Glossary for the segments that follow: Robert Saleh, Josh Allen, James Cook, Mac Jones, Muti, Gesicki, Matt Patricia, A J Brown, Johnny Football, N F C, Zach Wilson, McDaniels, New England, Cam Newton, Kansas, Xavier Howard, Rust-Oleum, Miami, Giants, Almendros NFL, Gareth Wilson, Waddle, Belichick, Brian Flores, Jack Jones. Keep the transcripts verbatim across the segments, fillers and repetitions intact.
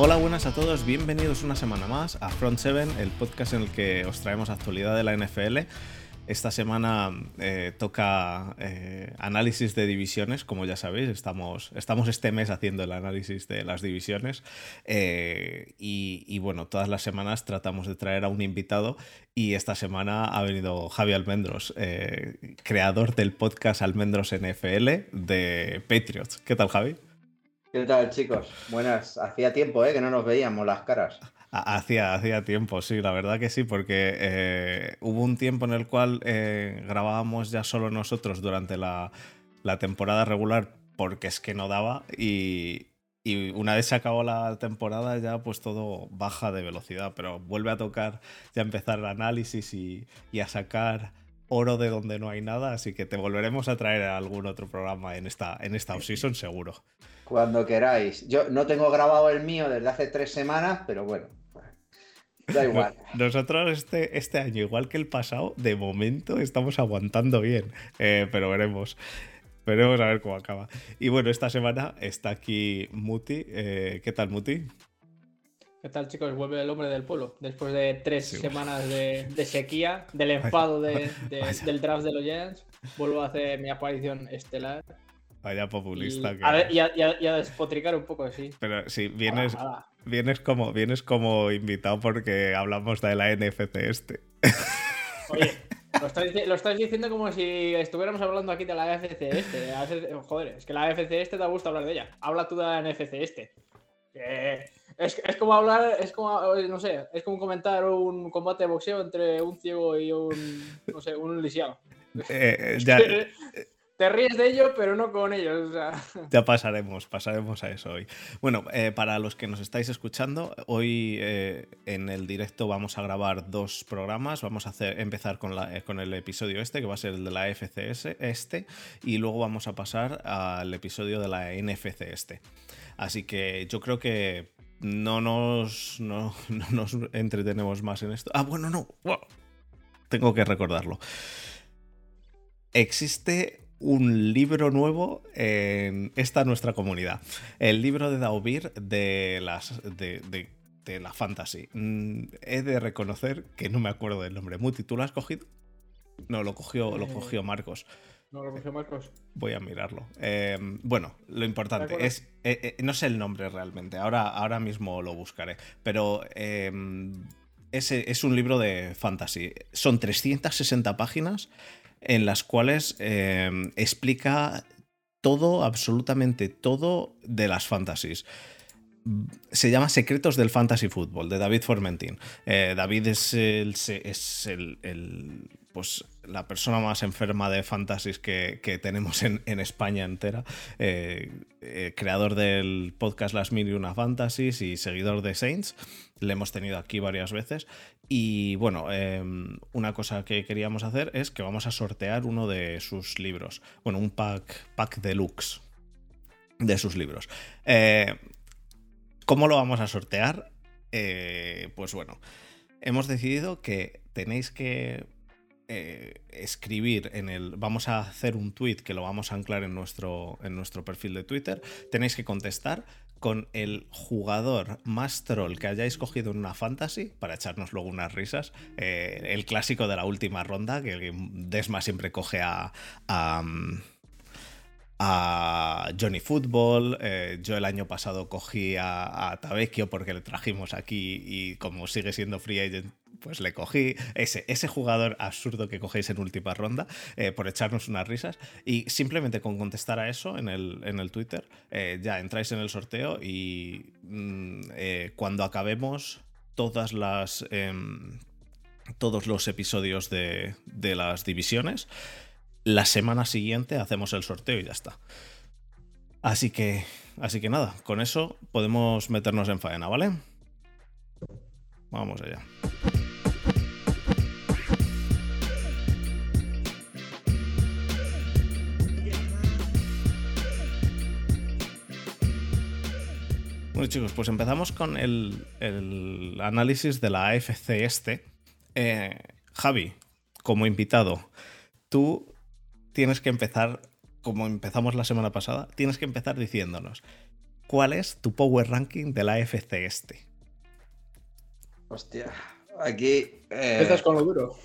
Hola, buenas a todos, bienvenidos una semana más a Front Seven, el podcast en el que os traemos actualidad de la N F L. Esta semana eh, toca eh, análisis de divisiones, como ya sabéis, estamos, estamos este mes haciendo el análisis de las divisiones eh, y, y bueno, todas las semanas tratamos de traer a un invitado y esta semana ha venido Javi Almendros, eh, creador del podcast Almendros N F L de Patriots. ¿Qué tal, Javi? ¿Qué tal, chicos? Buenas. Hacía tiempo ¿eh? que no nos veíamos las caras. Hacía, hacía tiempo, sí, la verdad que sí, porque eh, hubo un tiempo en el cual eh, grabábamos ya solo nosotros durante la, la temporada regular porque es que no daba y, y una vez se acabó la temporada ya pues todo baja de velocidad, pero vuelve a tocar ya empezar el análisis y, y a sacar oro de donde no hay nada, así que te volveremos a traer a algún otro programa en esta, en esta off-season seguro. Cuando queráis. Yo no tengo grabado el mío desde hace tres semanas, pero bueno, da igual. Nosotros este, este año, igual que el pasado, de momento estamos aguantando bien, eh, pero veremos. Veremos a ver cómo acaba. Y bueno, esta semana está aquí Muti. Eh, ¿Qué tal, Muti? ¿Qué tal, chicos? Vuelve el hombre del pueblo. Después de tres sí, semanas de, de sequía, del enfado de, de, del draft de los Giants, vuelvo a hacer mi aparición estelar. Vaya populista. Y, que... a ver, y, a, y, a, y a despotricar un poco, sí. Pero sí, vienes, ala, ala. vienes como vienes como invitado porque hablamos de la N F C Este. Oye, lo estáis, lo estáis diciendo como si estuviéramos hablando aquí de la A F C Este. Joder, es que la A F C Este te gusta hablar de ella. Habla tú de la N F C Este. Eh, es, es como hablar, es como, no sé, es como comentar un combate de boxeo entre un ciego y un, no sé, un lisiado. Eh, ya... Te ríes de ello, pero no con ellos. O sea. Ya pasaremos, pasaremos a eso hoy. Bueno, eh, para los que nos estáis escuchando, hoy eh, en el directo vamos a grabar dos programas. Vamos a hacer, empezar con, la, eh, con el episodio este, que va a ser el de la A F C Este, y luego vamos a pasar al episodio de la N F C Este. Así que yo creo que no nos, no, no nos entretenemos más en esto. Ah, bueno, no. Wow. Tengo que recordarlo. Existe un libro nuevo en esta nuestra comunidad. El libro de Daubir de las de, de, de la fantasy. He de reconocer que no me acuerdo del nombre. Muti, ¿tú lo has cogido? No, lo cogió, lo cogió Marcos. No, lo cogió Marcos. Voy a mirarlo. Eh, bueno, lo importante es... Eh, eh, no sé el nombre realmente. Ahora, ahora mismo lo buscaré. Pero... Eh, es, es un libro de fantasy. Son trescientas sesenta páginas en las cuales eh, explica todo, absolutamente todo de las fantasies. Se llama Secretos del Fantasy Football, de David Formentín. Eh, David es, el, es el, el, pues, la persona más enferma de fantasies que, que tenemos en, en España entera. Eh, eh, creador del podcast Las Mil y Una Fantasies y seguidor de Saints. Le hemos tenido aquí varias veces. Y bueno, eh, una cosa que queríamos hacer es que vamos a sortear uno de sus libros. Bueno, un pack, pack deluxe de sus libros. Eh, ¿Cómo lo vamos a sortear? Eh, pues bueno, hemos decidido que tenéis que eh, escribir en el... Vamos a hacer un tweet que lo vamos a anclar en nuestro, en nuestro perfil de Twitter. Tenéis que contestar con el jugador más troll que hayáis cogido en una fantasy, para echarnos luego unas risas, eh, el clásico de la última ronda, que Desma siempre coge a, a, a Johnny Football, eh, yo el año pasado cogí a, a Tabecchio porque le trajimos aquí y como sigue siendo free agent, pues le cogí ese, ese jugador absurdo que cogéis en última ronda eh, por echarnos unas risas y simplemente con contestar a eso en el, en el Twitter eh, ya entráis en el sorteo y mmm, eh, cuando acabemos todas las eh, todos los episodios de, de las divisiones la semana siguiente hacemos el sorteo y ya está. Así que, así que nada, con eso podemos meternos en faena, ¿vale? Vamos allá. Bueno, chicos, pues empezamos con el, el análisis de la A F C Este. Eh, Javi, como invitado, tú tienes que empezar, como empezamos la semana pasada, tienes que empezar diciéndonos ¿cuál es tu power ranking de la A F C Este? Hostia, aquí... Eh... Estás con lo duro.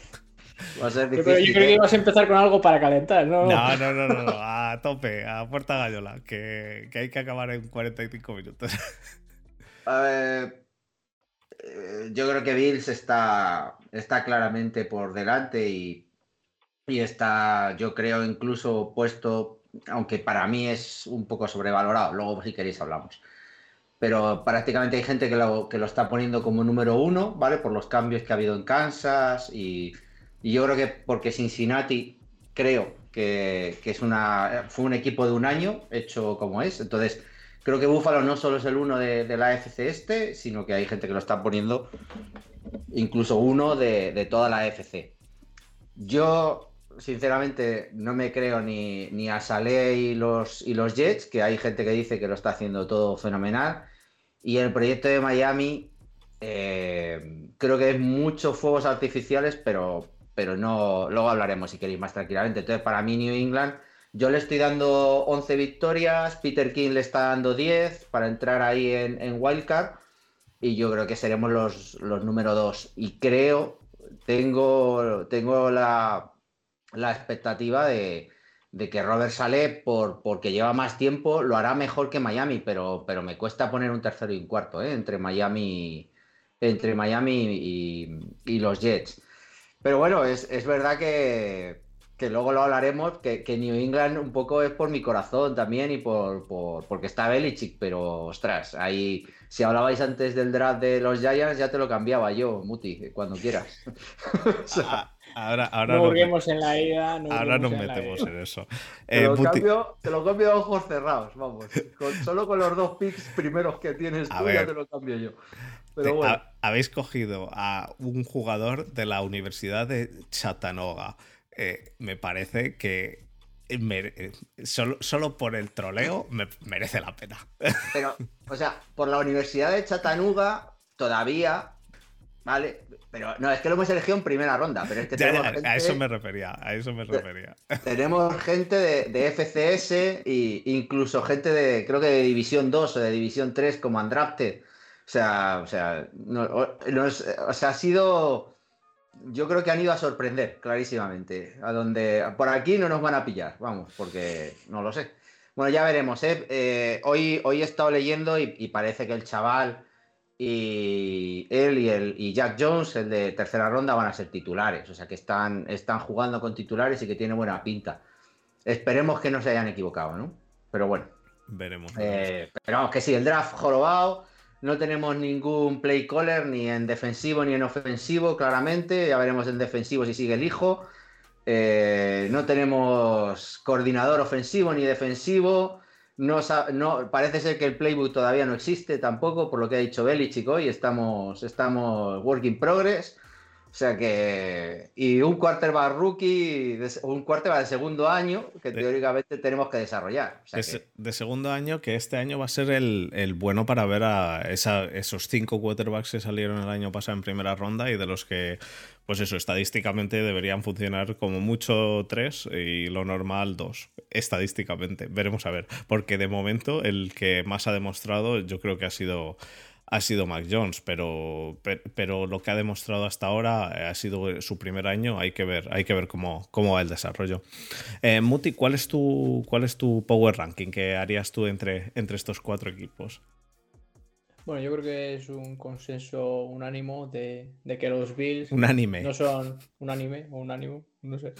Va a ser difícil. Pero yo creo que ibas a empezar con algo para calentar, ¿no? No, no, no, no, no. A tope, a puerta gallola, que, que hay que acabar en cuarenta y cinco minutos. A ver, yo creo que Bills está, está claramente por delante y, y está, yo creo, incluso puesto, aunque para mí es un poco sobrevalorado, luego si queréis hablamos. Pero prácticamente hay gente que lo, que lo está poniendo como número uno, ¿vale? Por los cambios que ha habido en Kansas y, y yo creo que porque Cincinnati creo que, que es una, fue un equipo de un año hecho como es. Entonces creo que Buffalo no solo es el uno de, de la A F C Este, sino que hay gente que lo está poniendo incluso uno de, de toda la A F C. Yo... sinceramente no me creo ni, ni a Saleh y los, y los Jets, que hay gente que dice que lo está haciendo todo fenomenal, y el proyecto de Miami eh, creo que es muchos fuegos artificiales, pero, pero no, luego hablaremos si queréis más tranquilamente. Entonces para mí New England, yo le estoy dando once victorias, Peter King le está dando diez para entrar ahí en, en Wildcard, y yo creo que seremos los, los número dos, y creo, tengo, tengo la... la expectativa de, de que Robert Saleh, por, porque lleva más tiempo, lo hará mejor que Miami, pero, pero me cuesta poner un tercero y un cuarto, ¿eh? entre Miami, entre Miami y, y los Jets. Pero bueno, es, es verdad que, que luego lo hablaremos, que, que New England un poco es por mi corazón también y por, por porque está Belichick, pero ostras, ahí si hablabais antes del draft de los Giants ya te lo cambiaba yo, Muti, cuando quieras. O sea, Ahora, ahora no nos, en la ida, no ahora nos metemos en, en eso. Eh, te, lo Muti... cambio, te lo cambio a ojos cerrados, vamos. Con, solo con los dos picks primeros que tienes tú ya te lo cambio yo. Pero te, bueno. a, habéis cogido a un jugador de la Universidad de Chattanooga. Eh, me parece que mere... solo, solo por el troleo me, merece la pena. Pero, o sea, por la Universidad de Chattanooga todavía... Vale, pero no, es que lo hemos elegido en primera ronda, pero es que ya, tenemos gente, a eso me refería, a eso me refería. Tenemos gente de, de F C S e incluso gente de, creo que de División dos o de División tres como Undrafted. O sea, o sea, no, no es, o sea, ha sido, yo creo que han ido a sorprender clarísimamente, a donde por aquí no nos van a pillar, vamos, porque no lo sé. Bueno, ya veremos, ¿eh? Eh, hoy, hoy he estado leyendo y, y parece que el chaval... y él y, el, y Jack Jones, el de tercera ronda, van a ser titulares, o sea que están, están jugando con titulares y que tiene buena pinta. Esperemos que no se hayan equivocado, ¿no? Pero bueno, veremos. Eh, pero vamos, que sí, el draft jorobado, no tenemos ningún play caller ni en defensivo ni en ofensivo, claramente, ya veremos en defensivo si sigue el hijo. Eh, no tenemos coordinador ofensivo ni defensivo. No, no, parece ser que el playbook todavía no existe tampoco, por lo que ha dicho Belichick hoy, estamos, estamos work in progress, o sea que... Y un quarterback rookie, de, un quarterback de segundo año que de, teóricamente tenemos que desarrollar. O sea de, que... de segundo año, que este año va a ser el, el bueno para ver a esa, esos cinco quarterbacks que salieron el año pasado en primera ronda y de los que, pues eso, estadísticamente deberían funcionar como mucho tres y lo normal dos. Estadísticamente, veremos a ver, porque de momento el que más ha demostrado yo creo que ha sido ha sido Mac Jones, pero, pero, pero lo que ha demostrado hasta ahora ha sido su primer año, hay que ver, hay que ver cómo, cómo va el desarrollo. Eh, Muti, ¿cuál es tu cuál es tu power ranking que harías tú entre, entre estos cuatro equipos? Bueno, yo creo que es un consenso unánimo de, de que los Bills unánime. no son unánime o unánimo, no sé.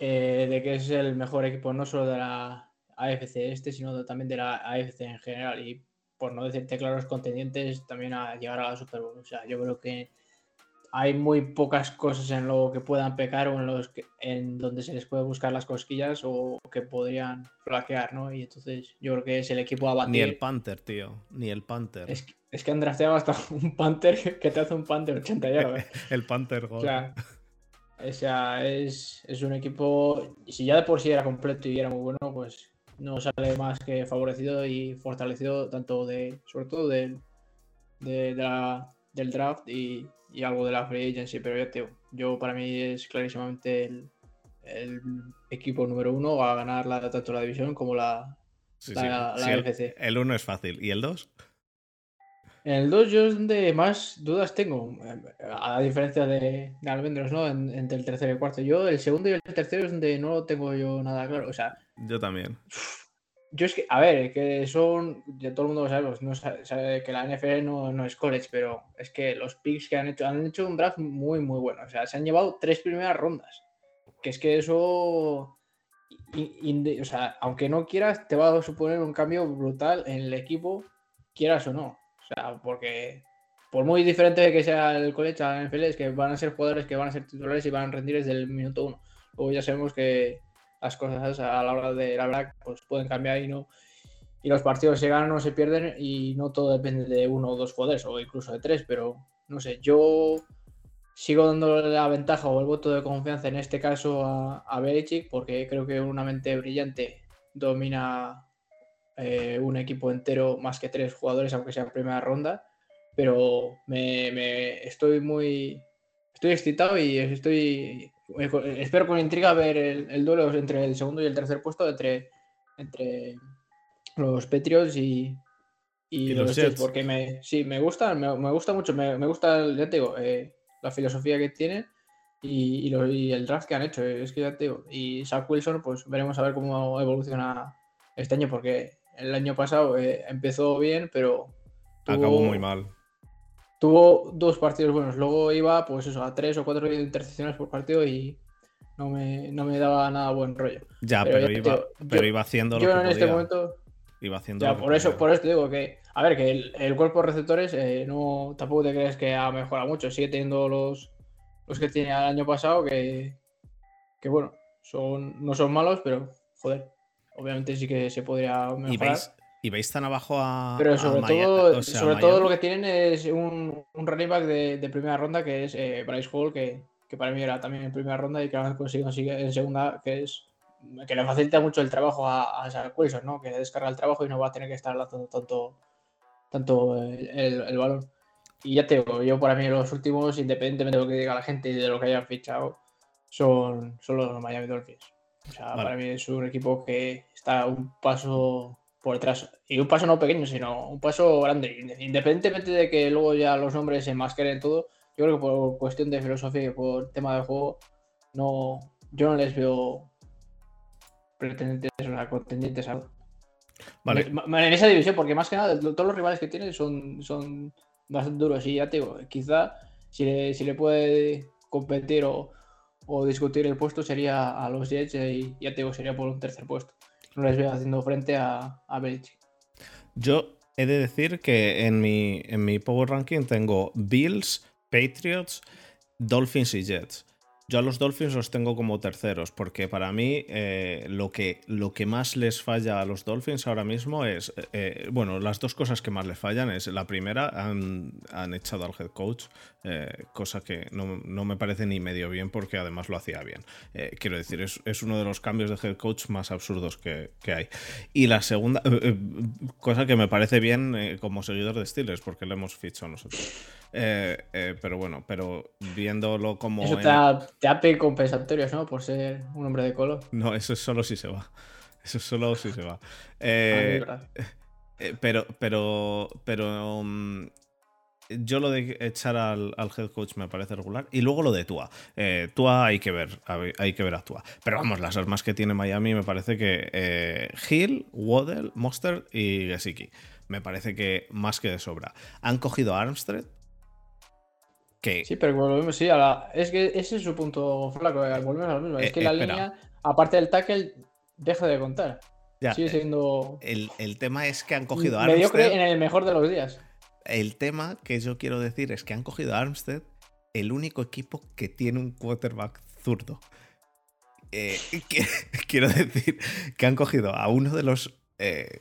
Eh, de que es el mejor equipo no solo de la A F C Este, sino de, también de la A F C en general, y por no decirte claros contendientes también a llegar a la Super Bowl. O sea, yo creo que hay muy pocas cosas en lo que puedan pecar o en los que, en donde se les puede buscar las cosquillas o que podrían flaquear, ¿no? Y entonces yo creo que es el equipo a batir. Ni el Panther, tío, ni el Panther. Es que, es que han drafteado hasta un Panther que te hace un Panther ochenta yardas. El Panther gol. O sea, O sea, es, es un equipo, si ya de por sí era completo y era muy bueno, pues no sale más que favorecido y fortalecido, tanto de, sobre todo del de, de la, del draft y, y algo de la free agency. Pero yo, tío, yo para mí es clarísimamente el, el equipo número uno a ganar la, tanto la división como la, Sí, la, sí. La sí, A F C. El uno es fácil. ¿Y el dos? En el dos yo es donde más dudas tengo, a diferencia de, de Almendros, ¿no? En, entre el tercero y el cuarto. Yo el segundo y el tercero es donde no tengo yo nada claro. O sea, yo también. Yo es que, a ver, que son, ya todo el mundo lo sabe, no sabe, sabe que la N F L no, no es college, pero es que los picks que han hecho, han hecho un draft muy, muy bueno. O sea, se han llevado tres primeras rondas. Que es que eso... In, in, o sea, aunque no quieras, te va a suponer un cambio brutal en el equipo, quieras o no. O sea, porque por muy diferente que sea el college a la N F L, es que van a ser jugadores que van a ser titulares y van a rendir desde el minuto uno. Luego ya sabemos que las cosas a la hora de la verdad pues pueden cambiar y no, y los partidos se ganan o se pierden y no todo depende de uno o dos jugadores o incluso de tres, pero no sé, yo sigo dando la ventaja o el voto de confianza en este caso a, a Belichick, porque creo que una mente brillante domina eh, un equipo entero más que tres jugadores, aunque sea en primera ronda, pero me, me estoy muy estoy excitado y estoy espero con intriga ver el, el duelo entre el segundo y el tercer puesto, entre, entre los Patriots y... Y, y los Jets, porque me, sí, me gusta, me, me gusta mucho, me, me gusta, ya te digo, eh, la filosofía que tienen y, y, lo, y el draft que han hecho, es que ya te digo. Y Zach Wilson, pues veremos a ver cómo evoluciona este año, porque el año pasado eh, empezó bien, pero tuvo, acabó muy mal. Tuvo dos partidos buenos, luego iba pues eso a tres o cuatro intercepciones por partido y no me, no me daba nada buen rollo. Ya, pero, pero, ya iba, digo, pero yo, iba haciendo lo yo que Yo en podía. Este momento... Iba haciendo ya, por eso, por eso te digo que, a ver, que el, el cuerpo de receptores eh, no, tampoco te crees que ha mejorado mucho. Sigue teniendo los, los que tenía el año pasado, que, que bueno, son, no son malos, pero joder, obviamente sí que se podría mejorar. ¿Y veis, y veis tan abajo a Pero sobre, a todo, Maya, o sea, sobre todo lo que tienen es un, un running back de, de primera ronda, que es eh, Breece Hall, que, que para mí era también en primera ronda y que ahora consigue en segunda, que es... que le facilita mucho el trabajo a, a Zach Wilson, ¿no? Que le descarga el trabajo y no va a tener que estar lanzando tanto, tanto el, el, el balón. Y ya te digo, yo para mí los últimos, independientemente de lo que diga la gente y de lo que hayan fichado, son, son los Miami Dolphins. O sea, vale. Para mí es un equipo que está un paso por detrás. Y un paso no pequeño, sino un paso grande. Independientemente de que luego ya los nombres se enmascaren todo, yo creo que por cuestión de filosofía y por tema de juego, no, yo no les veo... pretendientes o contendientes a... Vale. En esa división, porque más que nada todos los rivales que tiene son, son bastante duros y ya te digo, quizá si le, si le puede competir o, o discutir el puesto sería a los Jets y ya te digo, sería por un tercer puesto. No les veo haciendo frente a, a Belichick. Yo he de decir que en mi, en mi Power Ranking tengo Bills, Patriots, Dolphins y Jets. Yo a los Dolphins los tengo como terceros, porque para mí eh, lo, que, lo que más les falla a los Dolphins ahora mismo es... Eh, bueno, las dos cosas que más les fallan es... La primera, han, han echado al head coach, eh, cosa que no, no me parece ni medio bien, porque además lo hacía bien. Eh, quiero decir, es, es uno de los cambios de head coach más absurdos que, que hay. Y la segunda, eh, cosa que me parece bien eh, como seguidor de Steelers, porque lo hemos fichado nosotros. Eh, eh, pero bueno, pero viéndolo como... Eso está... en... Te hace compensatorios, ¿no? Por ser un hombre de color. No, eso es solo si se va. Eso es solo si se va. Eh, eh, pero, pero, pero um, yo lo de echar al, al head coach me parece regular. Y luego lo de Tua. Eh, Tua hay que ver, hay que ver a Tua. Pero vamos, las armas que tiene Miami me parece que eh, Hill, Waddle, Mostert y Gesicki. Me parece que más que de sobra. Han cogido a Armstead. ¿Qué? Sí, pero volvemos, sí, a la... es que ese es su punto flaco, eh. Volvemos a lo mismo. Es eh, que la espera. Línea, aparte del tackle, deja de contar. Ya, sigue siendo... El, el tema es que han cogido a Armstead... Mediocre en el mejor de los días. El tema que yo quiero decir es que han cogido a Armstead, el único equipo que tiene un quarterback zurdo. Eh, que, quiero decir que han cogido a uno de los... Eh,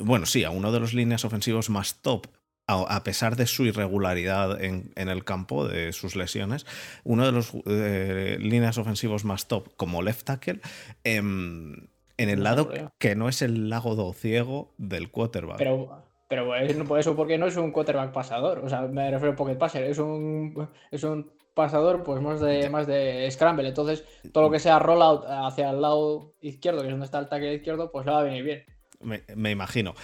bueno, sí, a uno de los líneas ofensivos más top, a pesar de su irregularidad en, en el campo, de sus lesiones, uno de los eh, líneas ofensivos más top como left tackle, eh, en el no lado que no es el lado ciego del quarterback. Pero, pero por eso, porque no es un quarterback pasador, o sea, me refiero a pocket passer, es un, es un pasador pues más de, más de scramble, entonces todo lo que sea rollout hacia el lado izquierdo, que es donde está el tackle izquierdo, pues le va a venir bien. Me, me imagino.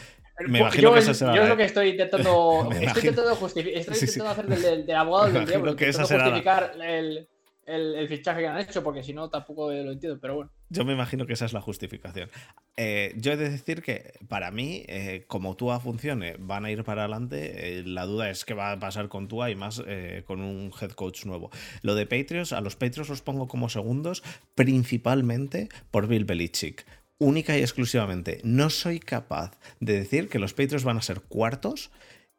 Me imagino yo, que esa será yo la... es lo que estoy intentando, estoy intentando, justific... estoy sí, intentando sí. hacer del, del, del abogado del diablo, que esa será justificar la... el, el, el fichaje que han hecho, porque si no tampoco lo entiendo, pero bueno. Yo me imagino que esa es la justificación. Eh, yo he de decir que para mí, eh, como Tua funcione, van a ir para adelante. Eh, la duda es qué va a pasar con Tua y más eh, con un head coach nuevo. Lo de Patriots, a los Patriots los pongo como segundos, principalmente por Bill Belichick. Única y exclusivamente. No soy capaz de decir que los Patriots van a ser cuartos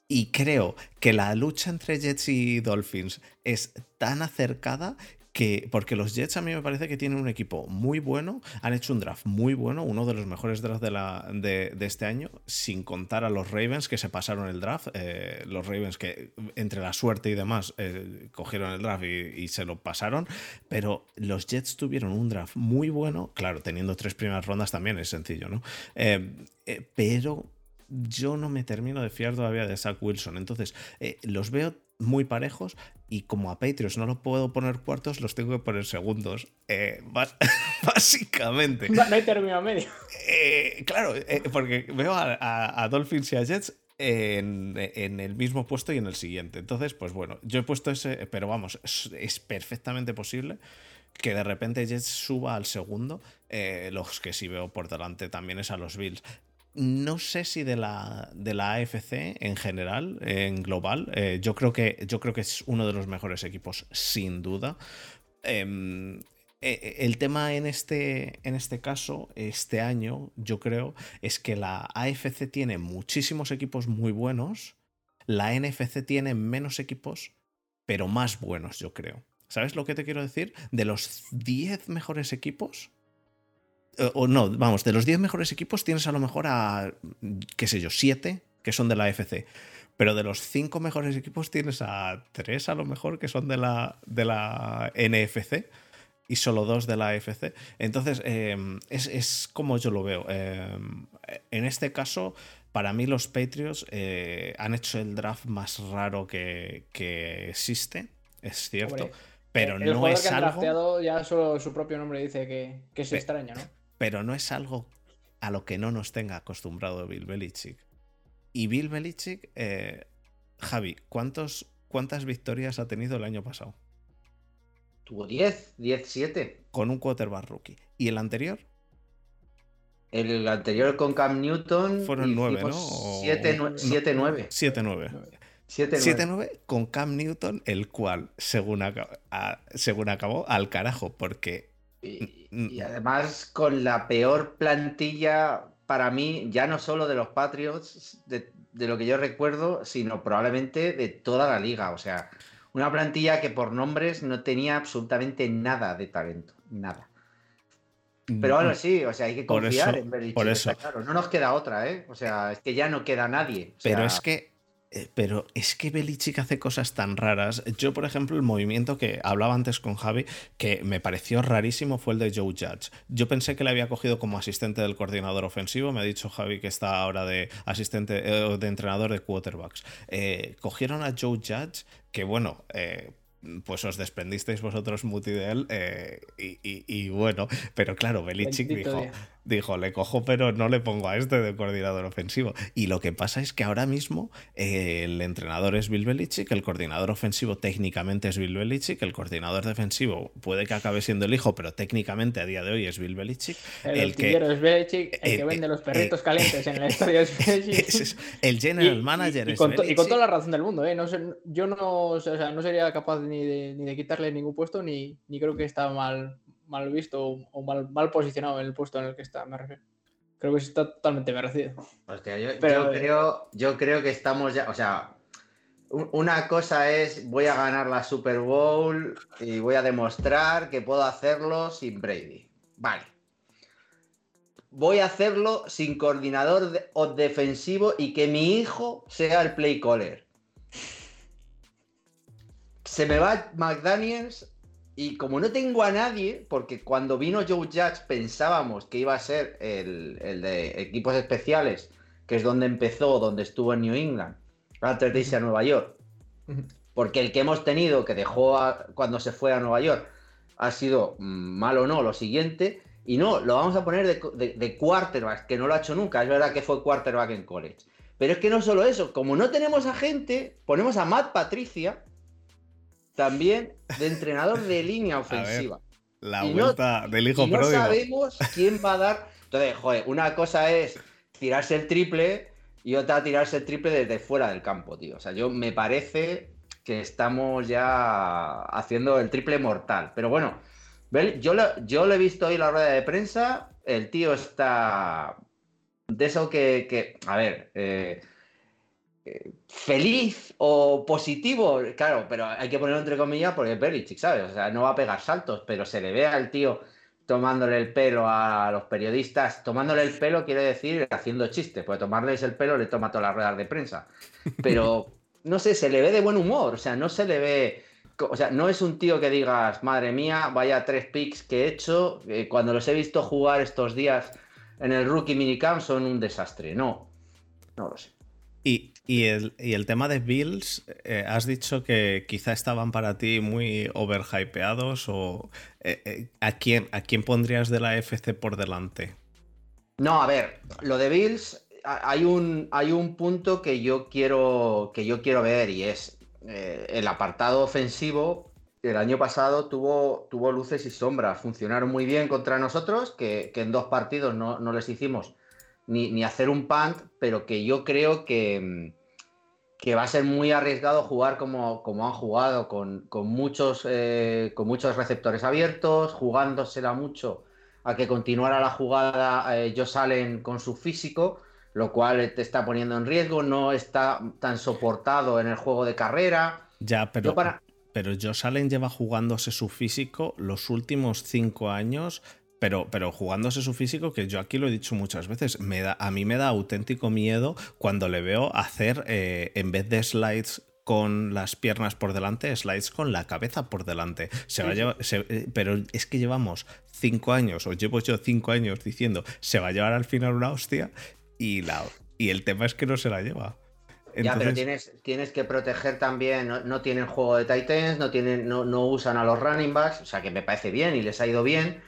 y creo que la lucha entre Jets y Dolphins es tan acercada que... Porque los Jets a mí me parece que tienen un equipo muy bueno, han hecho un draft muy bueno, uno de los mejores drafts de, la, de, de este año, sin contar a los Ravens que se pasaron el draft. Eh, los Ravens que entre la suerte y demás eh, cogieron el draft y, y se lo pasaron, pero los Jets tuvieron un draft muy bueno, claro, teniendo tres primeras rondas también es sencillo, ¿no? Eh, eh, pero yo no me termino de fiar todavía de Zach Wilson, entonces eh, los veo muy parejos y como a Patriots no los puedo poner cuartos, los tengo que poner segundos. Eh, básicamente. No, no hay término medio. Eh, claro, eh, porque veo a, a, a Dolphins y a Jets en, en el mismo puesto y en el siguiente. Entonces, pues bueno, yo he puesto ese, pero vamos, es, es perfectamente posible que de repente Jets suba al segundo. Eh, los que sí veo por delante también es a los Bills. No sé si de la, de la A F C en general, en global, eh, yo creo que, yo creo que es uno de los mejores equipos, sin duda. Eh, el tema en este, en este caso, este año, yo creo, es que la A F C tiene muchísimos equipos muy buenos, la N F C tiene menos equipos, pero más buenos, yo creo. ¿Sabes lo que te quiero decir? De los diez mejores equipos... O no, vamos, de los diez mejores equipos tienes a lo mejor a, qué sé yo, siete que son de la A F C. Pero de los cinco mejores equipos tienes a tres a lo mejor que son de la, de la N F C y solo dos de la A F C. Entonces, eh, es, es como yo lo veo. Eh, en este caso, para mí los Patriots eh, han hecho el draft más raro que, que existe, es cierto. Hombre, pero el no jugador es que han drafteado, ya solo su propio nombre dice que, que es pe- extraño, ¿no? Pero no es algo a lo que no nos tenga acostumbrado Bill Belichick. Y Bill Belichick, eh, Javi, ¿cuántos, ¿cuántas victorias ha tenido el año pasado? Tuvo diez, diez, siete. Con un quarterback rookie. ¿Y el anterior? El anterior con Cam Newton... Fueron nueve, ¿no? siete, nueve. siete nueve. siete nueve con Cam Newton, el cual, según, acaba, a, según acabó, al carajo, porque... Y, y además con la peor plantilla para mí, ya no solo de los Patriots, de, de lo que yo recuerdo, sino probablemente de toda la liga. O sea, una plantilla que por nombres no tenía absolutamente nada de talento, nada. Pero ahora sí, o sea, hay que confiar por eso, en Belichick. Por eso. Claro, no nos queda otra, ¿eh? O sea, es que ya no queda nadie. O sea, pero es que... Pero es que Belichick hace cosas tan raras. Yo, por ejemplo, el movimiento que hablaba antes con Javi, que me pareció rarísimo, fue el de Joe Judge. Yo pensé que le había cogido como asistente del coordinador ofensivo. Me ha dicho Javi que está ahora de asistente, de entrenador de quarterbacks. Eh, cogieron a Joe Judge, que bueno... Eh, pues os desprendisteis vosotros Muti de él eh, y, y, y bueno, pero claro, Belichick dijo, dijo, le cojo pero no le pongo a este de coordinador ofensivo, y lo que pasa es que ahora mismo eh, el entrenador es Bill Belichick, el coordinador ofensivo técnicamente es Bill Belichick, el coordinador defensivo puede que acabe siendo el hijo, pero técnicamente a día de hoy es Bill Belichick, el, el que es Belichick, el, el que vende los perritos eh, calientes eh, en el estadio es Belichick, es, el general y, manager y, y, es con Belichick. Y con toda la razón del mundo, ¿eh? No sé, yo no, o sea, no sería capaz de Ni de, ni de quitarle ningún puesto, ni, ni creo que está mal, mal visto o, o mal, mal posicionado en el puesto en el que está, me refiero. Creo que está totalmente merecido. Hostia, yo, Pero, yo, eh... creo, yo creo que estamos ya, o sea, un, una cosa es voy a ganar la Super Bowl y voy a demostrar que puedo hacerlo sin Brady. Vale. Voy a hacerlo sin coordinador de, o defensivo y que mi hijo sea el play caller. Se me va McDaniels y como no tengo a nadie, porque cuando vino Joe Judge pensábamos que iba a ser el, el de equipos especiales, que es donde empezó, donde estuvo en New England, antes de irse a Nueva York. Porque el que hemos tenido, que dejó a, cuando se fue a Nueva York, ha sido, malo o no, lo siguiente, Y no, lo vamos a poner de, de, de quarterback, que no lo ha hecho nunca. Es verdad que fue quarterback en college. Pero es que no solo eso, como no tenemos a gente, ponemos a Matt Patricia, también de entrenador de línea ofensiva. Ver, la y vuelta no, del hijo y pródigo. No sabemos quién va a dar. Entonces, joder, una cosa es tirarse el triple y otra tirarse el triple desde fuera del campo, tío. O sea, yo me parece que estamos ya haciendo el triple mortal. Pero bueno, yo lo, yo lo he visto hoy en la rueda de prensa. El tío está de eso que, que a ver, eh, eh, feliz o positivo, claro, pero hay que ponerlo entre comillas porque es Belichick, ¿sabes? O sea, no va a pegar saltos, pero se le ve al tío tomándole el pelo a los periodistas. Tomándole el pelo quiere decir haciendo chistes, porque tomarles el pelo le toma todas las ruedas de prensa. Pero no sé, se le ve de buen humor, o sea, no se le ve... O sea, no es un tío que digas, madre mía, vaya tres picks que he hecho, eh, cuando los he visto jugar estos días en el rookie minicamp son un desastre. No, no lo sé. Y, y, el, y el tema de Bills, eh, has dicho que quizá estaban para ti muy overhypeados o... Eh, eh, ¿a quién, ¿a quién pondrías de la A F C por delante? No, a ver, lo de Bills... Hay un, hay un punto que yo quiero, que yo quiero ver y es... Eh, el apartado ofensivo el año pasado tuvo, tuvo luces y sombras, funcionaron muy bien contra nosotros, que, que en dos partidos no, no les hicimos ni, ni hacer un punt, pero que yo creo que, que va a ser muy arriesgado jugar como, como han jugado, con, con, muchos, eh, con muchos receptores abiertos, jugándosela mucho a que continuara la jugada eh, Josh Allen con su físico, lo cual te está poniendo en riesgo, no está tan soportado en el juego de carrera. Ya, pero, yo para... pero Josh Allen lleva jugándose su físico los últimos cinco años, pero, pero jugándose su físico, que yo aquí lo he dicho muchas veces, me da, a mí me da auténtico miedo cuando le veo hacer, eh, en vez de slides con las piernas por delante, slides con la cabeza por delante. Se va a llevar, se, pero es que llevamos cinco años, o llevo yo cinco años diciendo, se va a llevar al final una hostia. Y, la, y el tema es que no se la lleva. Entonces... Ya, pero tienes, tienes que proteger también. No, no tienen juego de tight ends, no, tienen, no, no usan a los running backs. O sea, que me parece bien y les ha ido bien.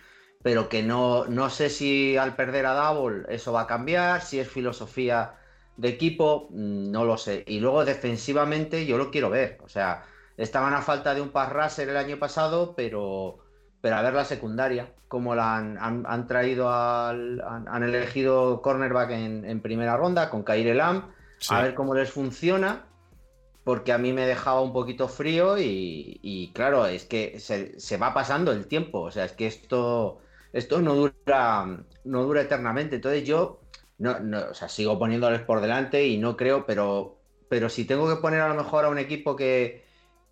Pero que no, no sé si al perder a Double eso va a cambiar. Si es filosofía de equipo, no lo sé. Y luego defensivamente yo lo quiero ver. O sea, estaban a falta de un pass rusher el año pasado, pero... Pero a ver la secundaria, como la han, han, han traído al. Han, han elegido cornerback en, en primera ronda con Kaiir Elam, sí. A ver cómo les funciona, porque a mí me dejaba un poquito frío y, y claro, es que se, se va pasando el tiempo. O sea, es que esto, esto no dura, no dura eternamente. Entonces yo no, no, o sea, sigo poniéndoles por delante y no creo, pero, pero si tengo que poner a lo mejor a un equipo que,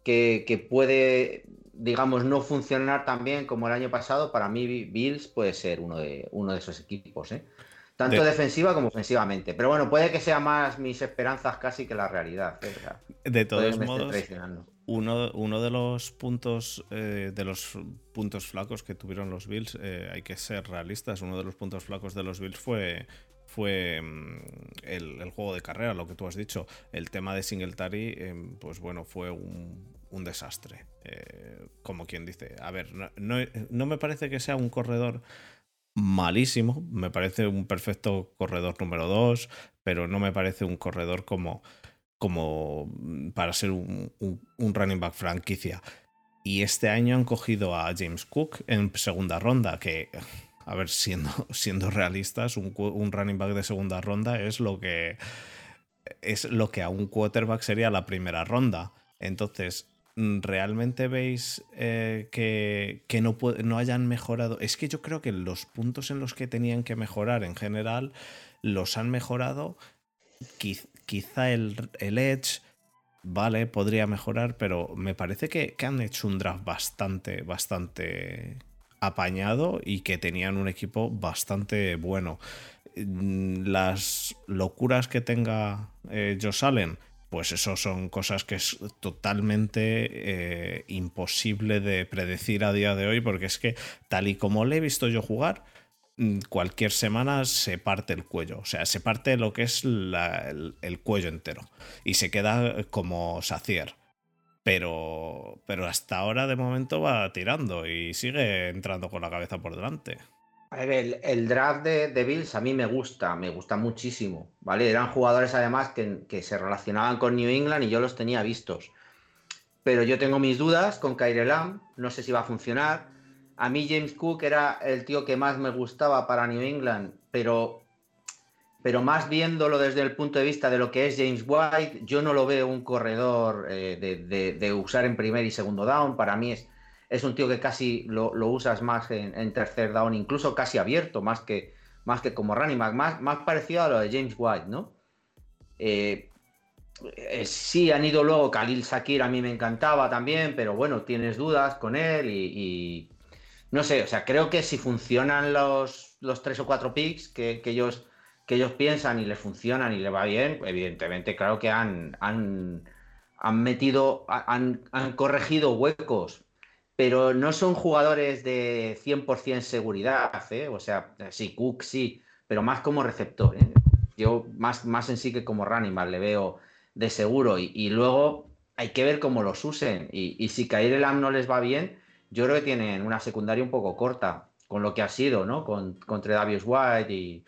que, que puede, digamos, no funcionar tan bien como el año pasado, para mí Bills puede ser uno de, uno de esos equipos, ¿eh? Tanto de... defensiva como ofensivamente. Pero bueno, puede que sea más mis esperanzas casi que la realidad, ¿eh? O sea, de todos modos, uno, uno de los puntos eh, de los puntos flacos que tuvieron los Bills, eh, hay que ser realistas, uno de los puntos flacos de los Bills fue... fue el, el juego de carrera, lo que tú has dicho. El tema de Singletary, eh, pues bueno, fue un, un desastre. Eh, como quien dice, a ver, no, no, no me parece que sea un corredor malísimo, me parece un perfecto corredor número dos, pero no me parece un corredor como, como para ser un, un, un running back franquicia. Y este año han cogido a James Cook en segunda ronda, que... A ver, siendo, siendo realistas, un, un running back de segunda ronda es lo que es lo que a un quarterback sería la primera ronda. Entonces, ¿realmente veis eh, que, que no, no hayan mejorado? Es que yo creo que los puntos en los que tenían que mejorar en general los han mejorado. Quiz, quizá el, el edge, vale, podría mejorar, pero me parece que, que han hecho un draft bastante, bastante... apañado y que tenían un equipo bastante bueno. Las locuras que tenga eh, Josh Allen, pues eso son cosas que es totalmente eh, imposible de predecir a día de hoy, porque es que tal y como le he visto yo jugar, cualquier semana se parte el cuello, o sea, se parte lo que es la, el, el cuello entero y se queda como Sacier. Pero, pero hasta ahora de momento va tirando y sigue entrando con la cabeza por delante. El, el draft de, de Bills a mí me gusta, me gusta muchísimo, ¿vale? Eran jugadores además que, que se relacionaban con New England y yo los tenía vistos. Pero yo tengo mis dudas con Kaiir Elam, no sé si va a funcionar. A mí James Cook era el tío que más me gustaba para New England, pero, pero más viéndolo desde el punto de vista de lo que es James White, yo no lo veo un corredor eh, de, de, de usar en primer y segundo down, para mí es... Es un tío que casi lo, lo usas más en, en tercer down, incluso casi abierto, más que, más que como running back, más, más parecido a lo de James White, ¿no? Eh, eh, sí, han ido luego Khalil Shakir, a mí me encantaba también, pero bueno, tienes dudas con él y, y no sé, o sea, creo que si funcionan los, los tres o cuatro picks que, que, ellos, que ellos piensan y les funcionan y les va bien, evidentemente, claro que han, han, han metido, han, han corregido huecos. Pero no son jugadores de cien por ciento seguridad, ¿eh? O sea, sí, Cook sí, pero más como receptor, ¿eh? Yo más, más en sí que como running back le veo de seguro. Y, y luego hay que ver cómo los usen. Y, y si Kaiir Elam no les va bien, yo creo que tienen una secundaria un poco corta, con lo que ha sido, ¿no? Con, contra Davius White y,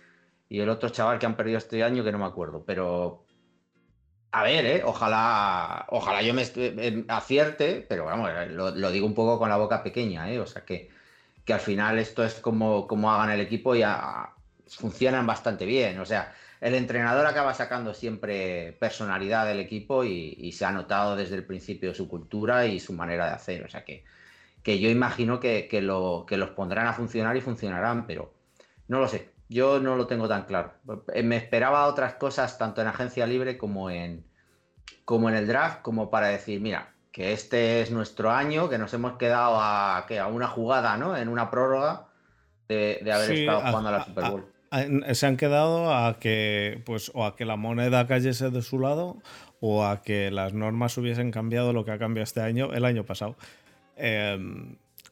y el otro chaval que han perdido este año, que no me acuerdo. Pero, a ver, ¿eh? Ojalá, ojalá yo me acierte, pero vamos, lo, lo digo un poco con la boca pequeña, ¿eh? O sea, que, que al final esto es como, como hagan el equipo y a, a, funcionan bastante bien. O sea, el entrenador acaba sacando siempre personalidad del equipo y, y se ha notado desde el principio su cultura y su manera de hacer. O sea, que, que yo imagino que, que, lo, que los pondrán a funcionar y funcionarán, pero no lo sé. Yo no lo tengo tan claro. Me esperaba otras cosas tanto en agencia libre como en, como en el draft, como para decir, mira, que este es nuestro año, que nos hemos quedado a, ¿qué? A una jugada, ¿no? En una prórroga de, de haber sí, estado a, jugando a la a, Super Bowl. A, a, se han quedado a que, pues, o a que la moneda cayese de su lado o a que las normas hubiesen cambiado lo que ha cambiado este año, el año pasado. Eh,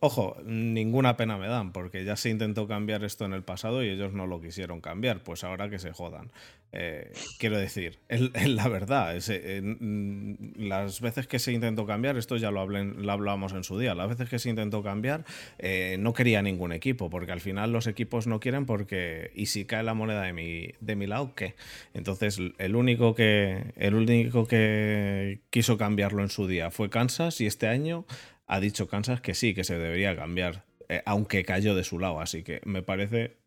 Ojo, ninguna pena me dan, porque ya se intentó cambiar esto en el pasado y ellos no lo quisieron cambiar, pues ahora que se jodan. Eh, quiero decir, es la verdad, es, en, las veces que se intentó cambiar, esto ya lo, hablé, lo hablábamos en su día, las veces que se intentó cambiar eh, no quería ningún equipo, porque al final los equipos no quieren porque, y si cae la moneda de mi, de mi lado, ¿qué? Entonces el único que, el único que quiso cambiarlo en su día fue Kansas y este año... Ha dicho Kansas que sí, que se debería cambiar, eh, aunque cayó de su lado, así que me parece...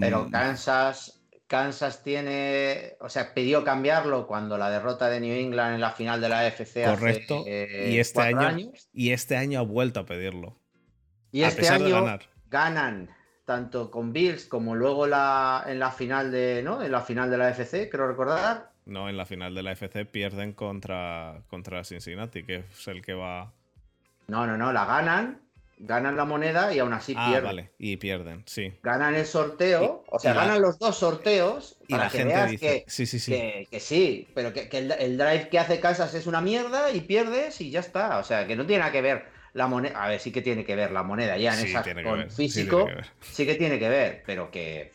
Pero Kansas, Kansas tiene... O sea, pidió cambiarlo cuando la derrota de New England en la final de la A F C... Correcto, hace, eh, y, este año, años. y este año ha vuelto a pedirlo. Y a este pesar año de ganar. Ganan tanto con Bills como luego la, en la final de... ¿No? En la final de la A F C, creo recordar. No, en la final de la A F C pierden contra, contra Cincinnati, que es el que va... No, no, no, la ganan, ganan la moneda y aún así ah, pierden. Vale, y pierden, sí. Ganan el sorteo, y, o sea, la, ganan los dos sorteos y para la que gente veas dice, que, sí, sí, sí. Que, que sí, pero que, que el, el drive que hace Kansas es una mierda y pierdes y ya está. O sea, que no tiene nada que ver la moneda. A ver, sí que tiene que ver la moneda ya en sí, esas con físico, sí, sí que tiene que ver, pero que...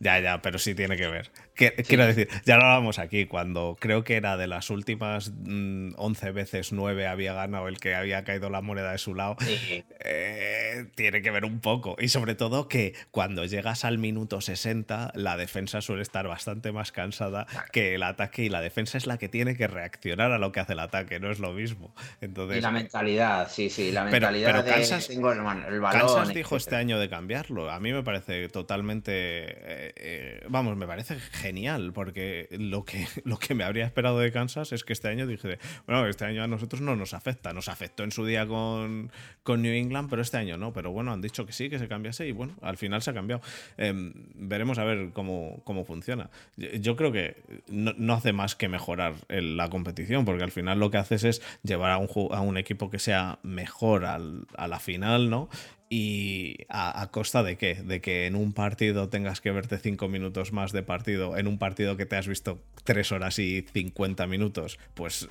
Ya, ya, pero sí tiene que ver. Que, sí. Quiero decir, ya lo hablábamos aquí, cuando creo que era de las últimas mmm, once veces nueve había ganado el que había caído la moneda de su lado, sí. eh, tiene que ver un poco. Y sobre todo que cuando llegas al minuto sesenta, la defensa suele estar bastante más cansada que el ataque y la defensa es la que tiene que reaccionar a lo que hace el ataque, no es lo mismo. Entonces, y la mentalidad, sí, sí, la mentalidad pero, pero de Kansas, tengo el, el balón. Kansas dijo este año de cambiarlo. A mí me parece totalmente... Eh, eh, vamos, me parece genial, porque lo que, lo que me habría esperado de Kansas es que este año dije, bueno, este año a nosotros no nos afecta, nos afectó en su día con, con New England, pero este año no, pero bueno, han dicho que sí, que se cambiase y bueno, al final se ha cambiado. Eh, veremos a ver cómo, cómo funciona. Yo, yo creo que no, no hace más que mejorar el, la competición, porque al final lo que haces es llevar a un, a un equipo que sea mejor al, a la final, ¿no? ¿Y a, a costa de qué? ¿De que en un partido tengas que verte cinco minutos más de partido? ¿En un partido que te has visto tres horas y cincuenta minutos? Pues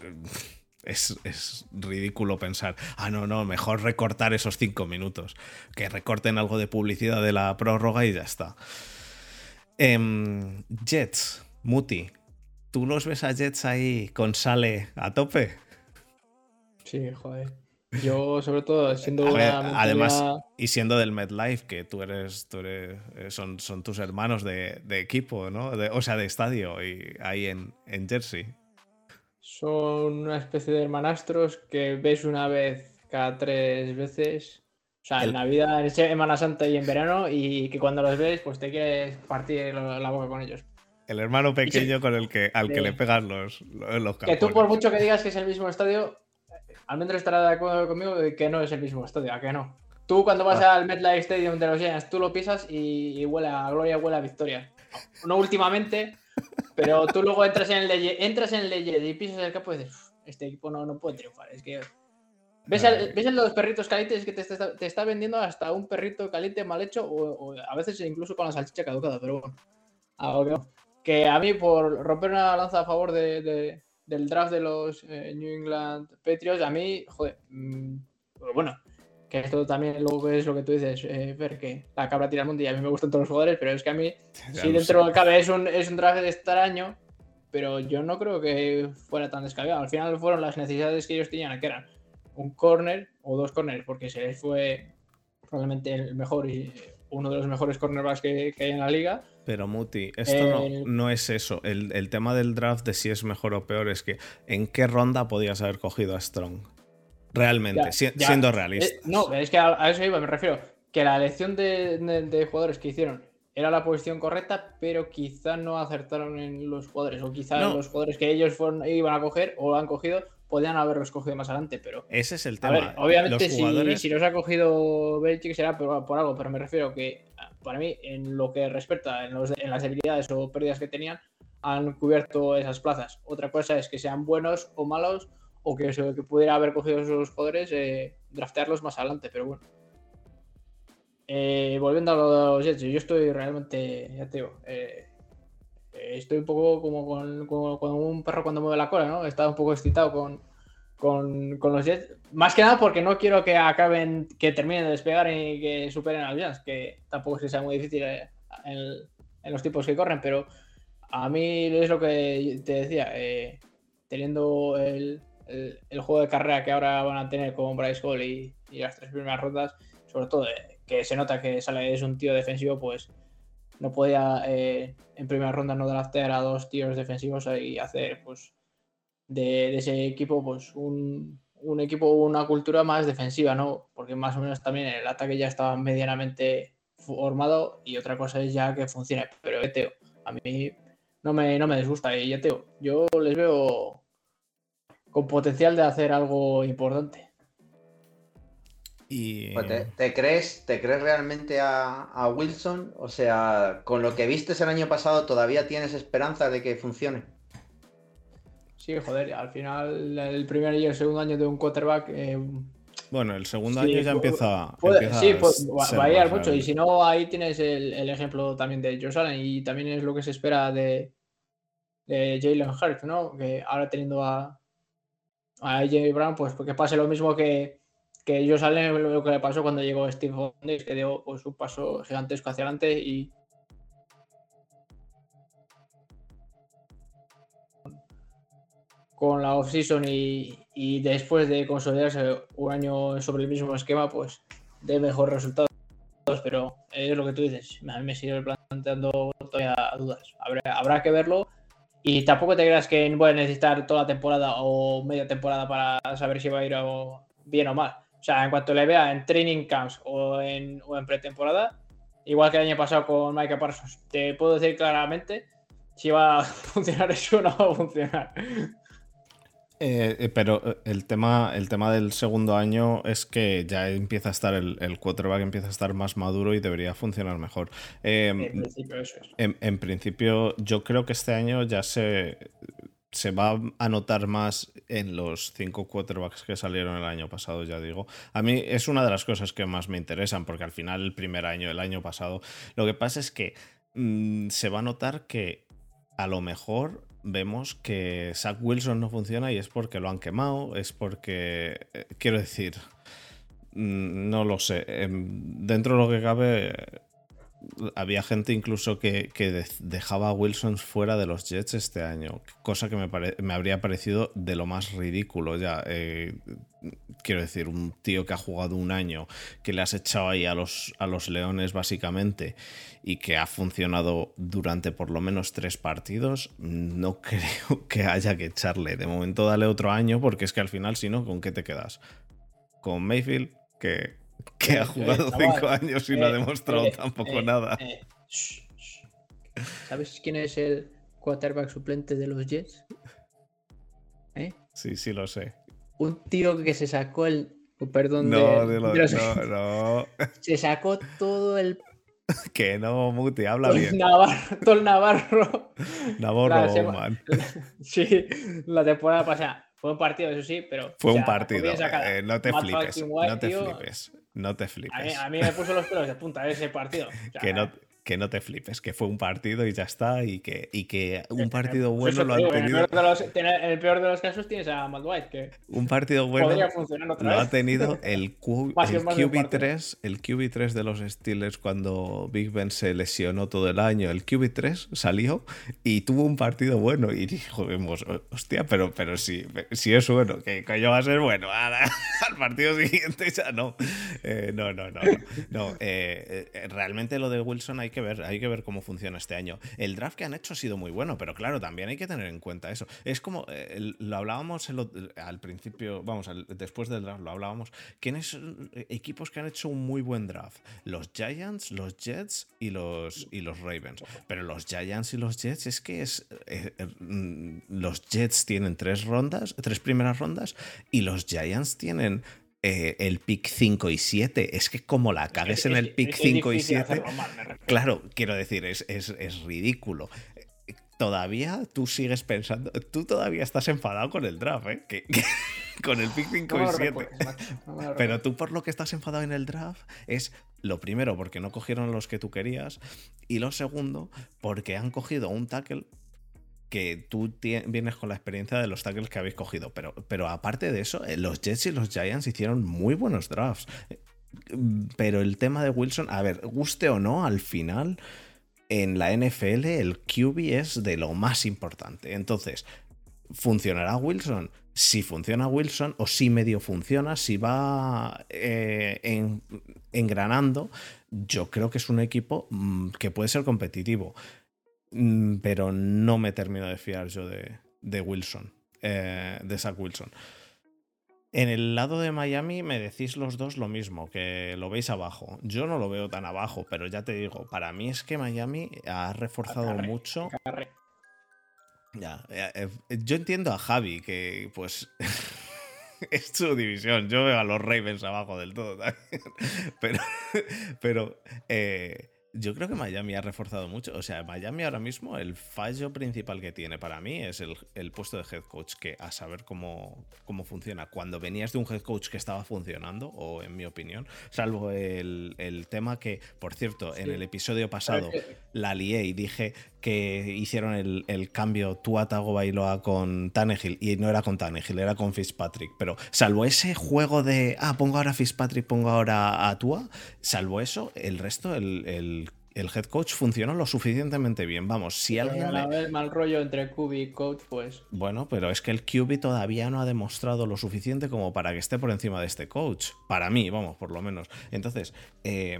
es, es ridículo pensar, ah, no, no, mejor recortar esos cinco minutos. Que recorten algo de publicidad de la prórroga y ya está. Eh, Jets, Muti, ¿tú los ves a Jets ahí con Sale a tope? Sí, joder. Yo, sobre todo, siendo ver, una además, mentira... y siendo del MetLife, que tú eres, tú eres son, son tus hermanos de, de equipo, ¿no? De, o sea, de estadio, y ahí en, en Jersey. Son una especie de hermanastros que ves una vez cada tres veces. O sea, el... en Navidad, en Semana Santa y en verano, y que cuando los ves, pues te quieres partir la boca con ellos. El hermano pequeño sí, con el que al de... que le pegan los, los capones. Que tú, por mucho que digas que es el mismo estadio, Almendros estará de acuerdo conmigo de que no es el mismo estadio, ¿a que no? Tú cuando vas ah. al MetLife Stadium de los Giants, tú lo pisas y, y huele a gloria, huele a victoria. No últimamente, pero tú luego entras en el entras en el y pisas el campo y dices, este equipo no, no puede triunfar. Es que... ¿Ves, al, ¿Ves a los perritos calientes que te está, te está vendiendo hasta un perrito caliente mal hecho o, o a veces incluso con la salchicha caducada, pero bueno. Ah, okay. Que a mí, por romper una lanza a favor de, de, del draft de los eh, New England Patriots, a mí, joder, mmm, pero bueno, que esto también luego es lo que tú dices, eh, ver que la cabra tira al monte y a mí me gustan todos los jugadores, pero es que a mí, ya sí no dentro del cabe es un, es un draft de extraño, pero yo no creo que fuera tan descabellado. Al final fueron las necesidades que ellos tenían, que eran un corner o dos corners, porque se les fue probablemente el mejor y uno de los mejores cornerbacks que, que hay en la liga. Pero Muti, esto el... no, no es eso. El, el tema del draft de si es mejor o peor es que ¿en qué ronda podías haber cogido a Strong? Realmente, ya, si, ya. siendo realista. Eh, no, es que a, a eso iba, me refiero. Que la elección de, de, de jugadores que hicieron era la posición correcta, pero quizá no acertaron en los jugadores. O quizá no. los jugadores que ellos fueron, iban a coger o han cogido... podían haberlos cogido más adelante, pero... Ese es el tema. A ver, obviamente, los jugadores... si, si los ha cogido Belichick será por, por algo, pero me refiero que, para mí, en lo que respecta en, los, en las habilidades o pérdidas que tenían, han cubierto esas plazas. Otra cosa es que sean buenos o malos, o que, que pudiera haber cogido esos jugadores, eh, draftearlos más adelante, pero bueno. Eh, volviendo a lo de los Jets, yo estoy realmente, ya te digo... Eh, Estoy un poco como con, con, con un perro cuando mueve la cola, ¿no? Estaba un poco excitado con, con, con los Jets. Más que nada porque no quiero que acaben, que terminen de despegar y que superen a los Jets, que tampoco es que sea muy difícil en, en los tiempos que corren, pero a mí es lo que te decía, eh, teniendo el, el, el juego de carrera que ahora van a tener con Breece Hall y, y las tres primeras rondas, sobre todo eh, que se nota que sale, es un tío defensivo, pues... No podía eh, en primera ronda no draftear a dos tíos defensivos y hacer pues de, de ese equipo pues un, un equipo, una cultura más defensiva, ¿no? Porque más o menos también el ataque ya estaba medianamente formado y otra cosa es ya que funcione. Pero eh, Teo, a mí no me, no me disgusta y eh, ya Teo, yo les veo con potencial de hacer algo importante. Y... ¿Te, te, crees, ¿Te crees realmente a, a Wilson? O sea, con lo que vistes el año pasado, ¿todavía tienes esperanza de que funcione? Sí, joder, al final el primer y el segundo año de un quarterback... Eh, bueno, el segundo sí, año ya empieza, puede, empieza sí, puede variar mucho y si no, ahí tienes el, el ejemplo también de Josh Allen y también es lo que se espera de, de Jalen Hurts, ¿no? Que ahora teniendo a, a A J Brown, pues que pase lo mismo que que ellos salen lo que le pasó cuando llegó Steve Fondes, que dio pues, un paso gigantesco hacia adelante y con la off-season y, y después de consolidarse un año sobre el mismo esquema, pues de mejores resultados. Pero es lo que tú dices, a mí me sigue planteando todavía dudas. Habrá, habrá que verlo. Y tampoco te creas que voy a necesitar toda la temporada o media temporada para saber si va a ir a, bien o mal. O sea, en cuanto le vea en training camps o en, o en pretemporada, igual que el año pasado con Micah Parsons, te puedo decir claramente si va a funcionar eso o no va a funcionar. Eh, eh, pero el tema, el tema del segundo año es que ya empieza a estar el, el quarterback empieza a estar más maduro y debería funcionar mejor. Eh, en principio eso es. En, en principio, yo creo que este año ya se... se va a notar más en los cinco quarterbacks que salieron el año pasado, ya digo. A mí es una de las cosas que más me interesan, porque al final el primer año, el año pasado, lo que pasa es que mmm, se va a notar que a lo mejor vemos que Zach Wilson no funciona y es porque lo han quemado, es porque, eh, quiero decir, mmm, no lo sé. Eh, dentro de lo que cabe... había gente incluso que, que dejaba a Wilson fuera de los Jets este año, cosa que me, pare, me habría parecido de lo más ridículo ya. Eh, quiero decir, un tío que ha jugado un año, que le has echado ahí a los, a los Leones básicamente y que ha funcionado durante por lo menos tres partidos, no creo que haya que echarle. De momento dale otro año, porque es que al final, si no, ¿con qué te quedas? Con Mayfield, que... que ha jugado eh, cinco años y eh, no ha demostrado eh, tampoco eh, nada. Eh, shh, shh. ¿Sabes quién es el quarterback suplente de los Jets? ¿Eh? Sí, sí lo sé. Un tío que se sacó el... Perdón, no, de, de, lo, de los... No, no. Se sacó todo el... Que no, Muti, habla todo bien. Navarro, todo el Navarro. Navarro, claro, man. Sí, la temporada pasada. Fue un partido, eso sí, pero... Fue o sea, un partido, eh, no te flipes, White, no te tío, flipes, no te flipes. A mí, a mí me puso los pelos de punta ese partido. O sea, que, no, que no te flipes, que fue un partido y ya está, y que, y que un partido bueno lo han tenido... En el, los, en el peor de los casos tienes a Matt White, que... Un partido bueno lo ha tenido el, Q, el, Q B tres, el Q B tres de los Steelers cuando Big Ben se lesionó todo el año. El Q B tres salió y tuvo un partido bueno y dijimos, hostia, pero, pero si, si es bueno, que coño va a ser bueno. Ahora, al partido siguiente ya no. Eh, no, no, no. no, no eh, realmente lo de Wilson hay que ver, hay que ver cómo funciona este año. El draft que han hecho ha sido muy bueno, pero claro, también hay que tener en cuenta eso. Es como, eh, lo hablábamos el, el, al principio, vamos, al, después del draft lo hablábamos, ¿quiénes equipos que han hecho un muy buen draft? Los Giants, los Jets y los, y los Ravens. Pero los Giants y los Jets es que es... Eh, eh, los Jets tienen tres rondas, tres primeras rondas, y los Giants tienen... Eh, el pick cinco y siete, es que como la cagues en el pick cinco y siete, claro, quiero decir, es, es, es ridículo. Todavía tú sigues pensando, tú todavía estás enfadado con el draft, ¿eh? Que, que, con el pick cinco y siete. Pero tú por lo que estás enfadado en el draft es lo primero, porque no cogieron los que tú querías, y lo segundo, porque han cogido un tackle que tú tienes, vienes con la experiencia de los tackles que habéis cogido, pero, pero aparte de eso, los Jets y los Giants hicieron muy buenos drafts, pero el tema de Wilson, a ver, guste o no, al final en la N F L el Q B es de lo más importante. Entonces, ¿funcionará Wilson? Si funciona Wilson, o si medio funciona, si va eh, en, engranando, yo creo que es un equipo que puede ser competitivo. Pero no me termino de fiar yo de, de Wilson, eh, de Zach Wilson. En el lado de Miami me decís los dos lo mismo, que lo veis abajo. Yo no lo veo tan abajo, pero ya te digo, para mí es que Miami ha reforzado acarre, mucho. Acarre. Ya, eh, eh, yo entiendo a Javi, que pues... es su división. Yo veo a los Ravens abajo del todo también. Pero... pero eh, yo creo que Miami ha reforzado mucho. O sea, Miami ahora mismo, el fallo principal que tiene para mí es el, el puesto de head coach, que a saber cómo, cómo funciona. Cuando venías de un head coach que estaba funcionando, o en mi opinión, salvo el, el tema que, por cierto, sí, en el episodio pasado la lié y dije que hicieron el, el cambio Tua Tagovailoa con Tannehill, y no era con Tannehill, era con Fitzpatrick. Pero salvo ese juego de, ah, pongo ahora a Fitzpatrick, pongo ahora a Tua, salvo eso, el resto, el, el, el head coach funcionó lo suficientemente bien. Vamos, si pero alguien... A ver, mal rollo entre Q B y coach, pues... Bueno, pero es que el Q B todavía no ha demostrado lo suficiente como para que esté por encima de este coach. Para mí, vamos, por lo menos. Entonces... Eh...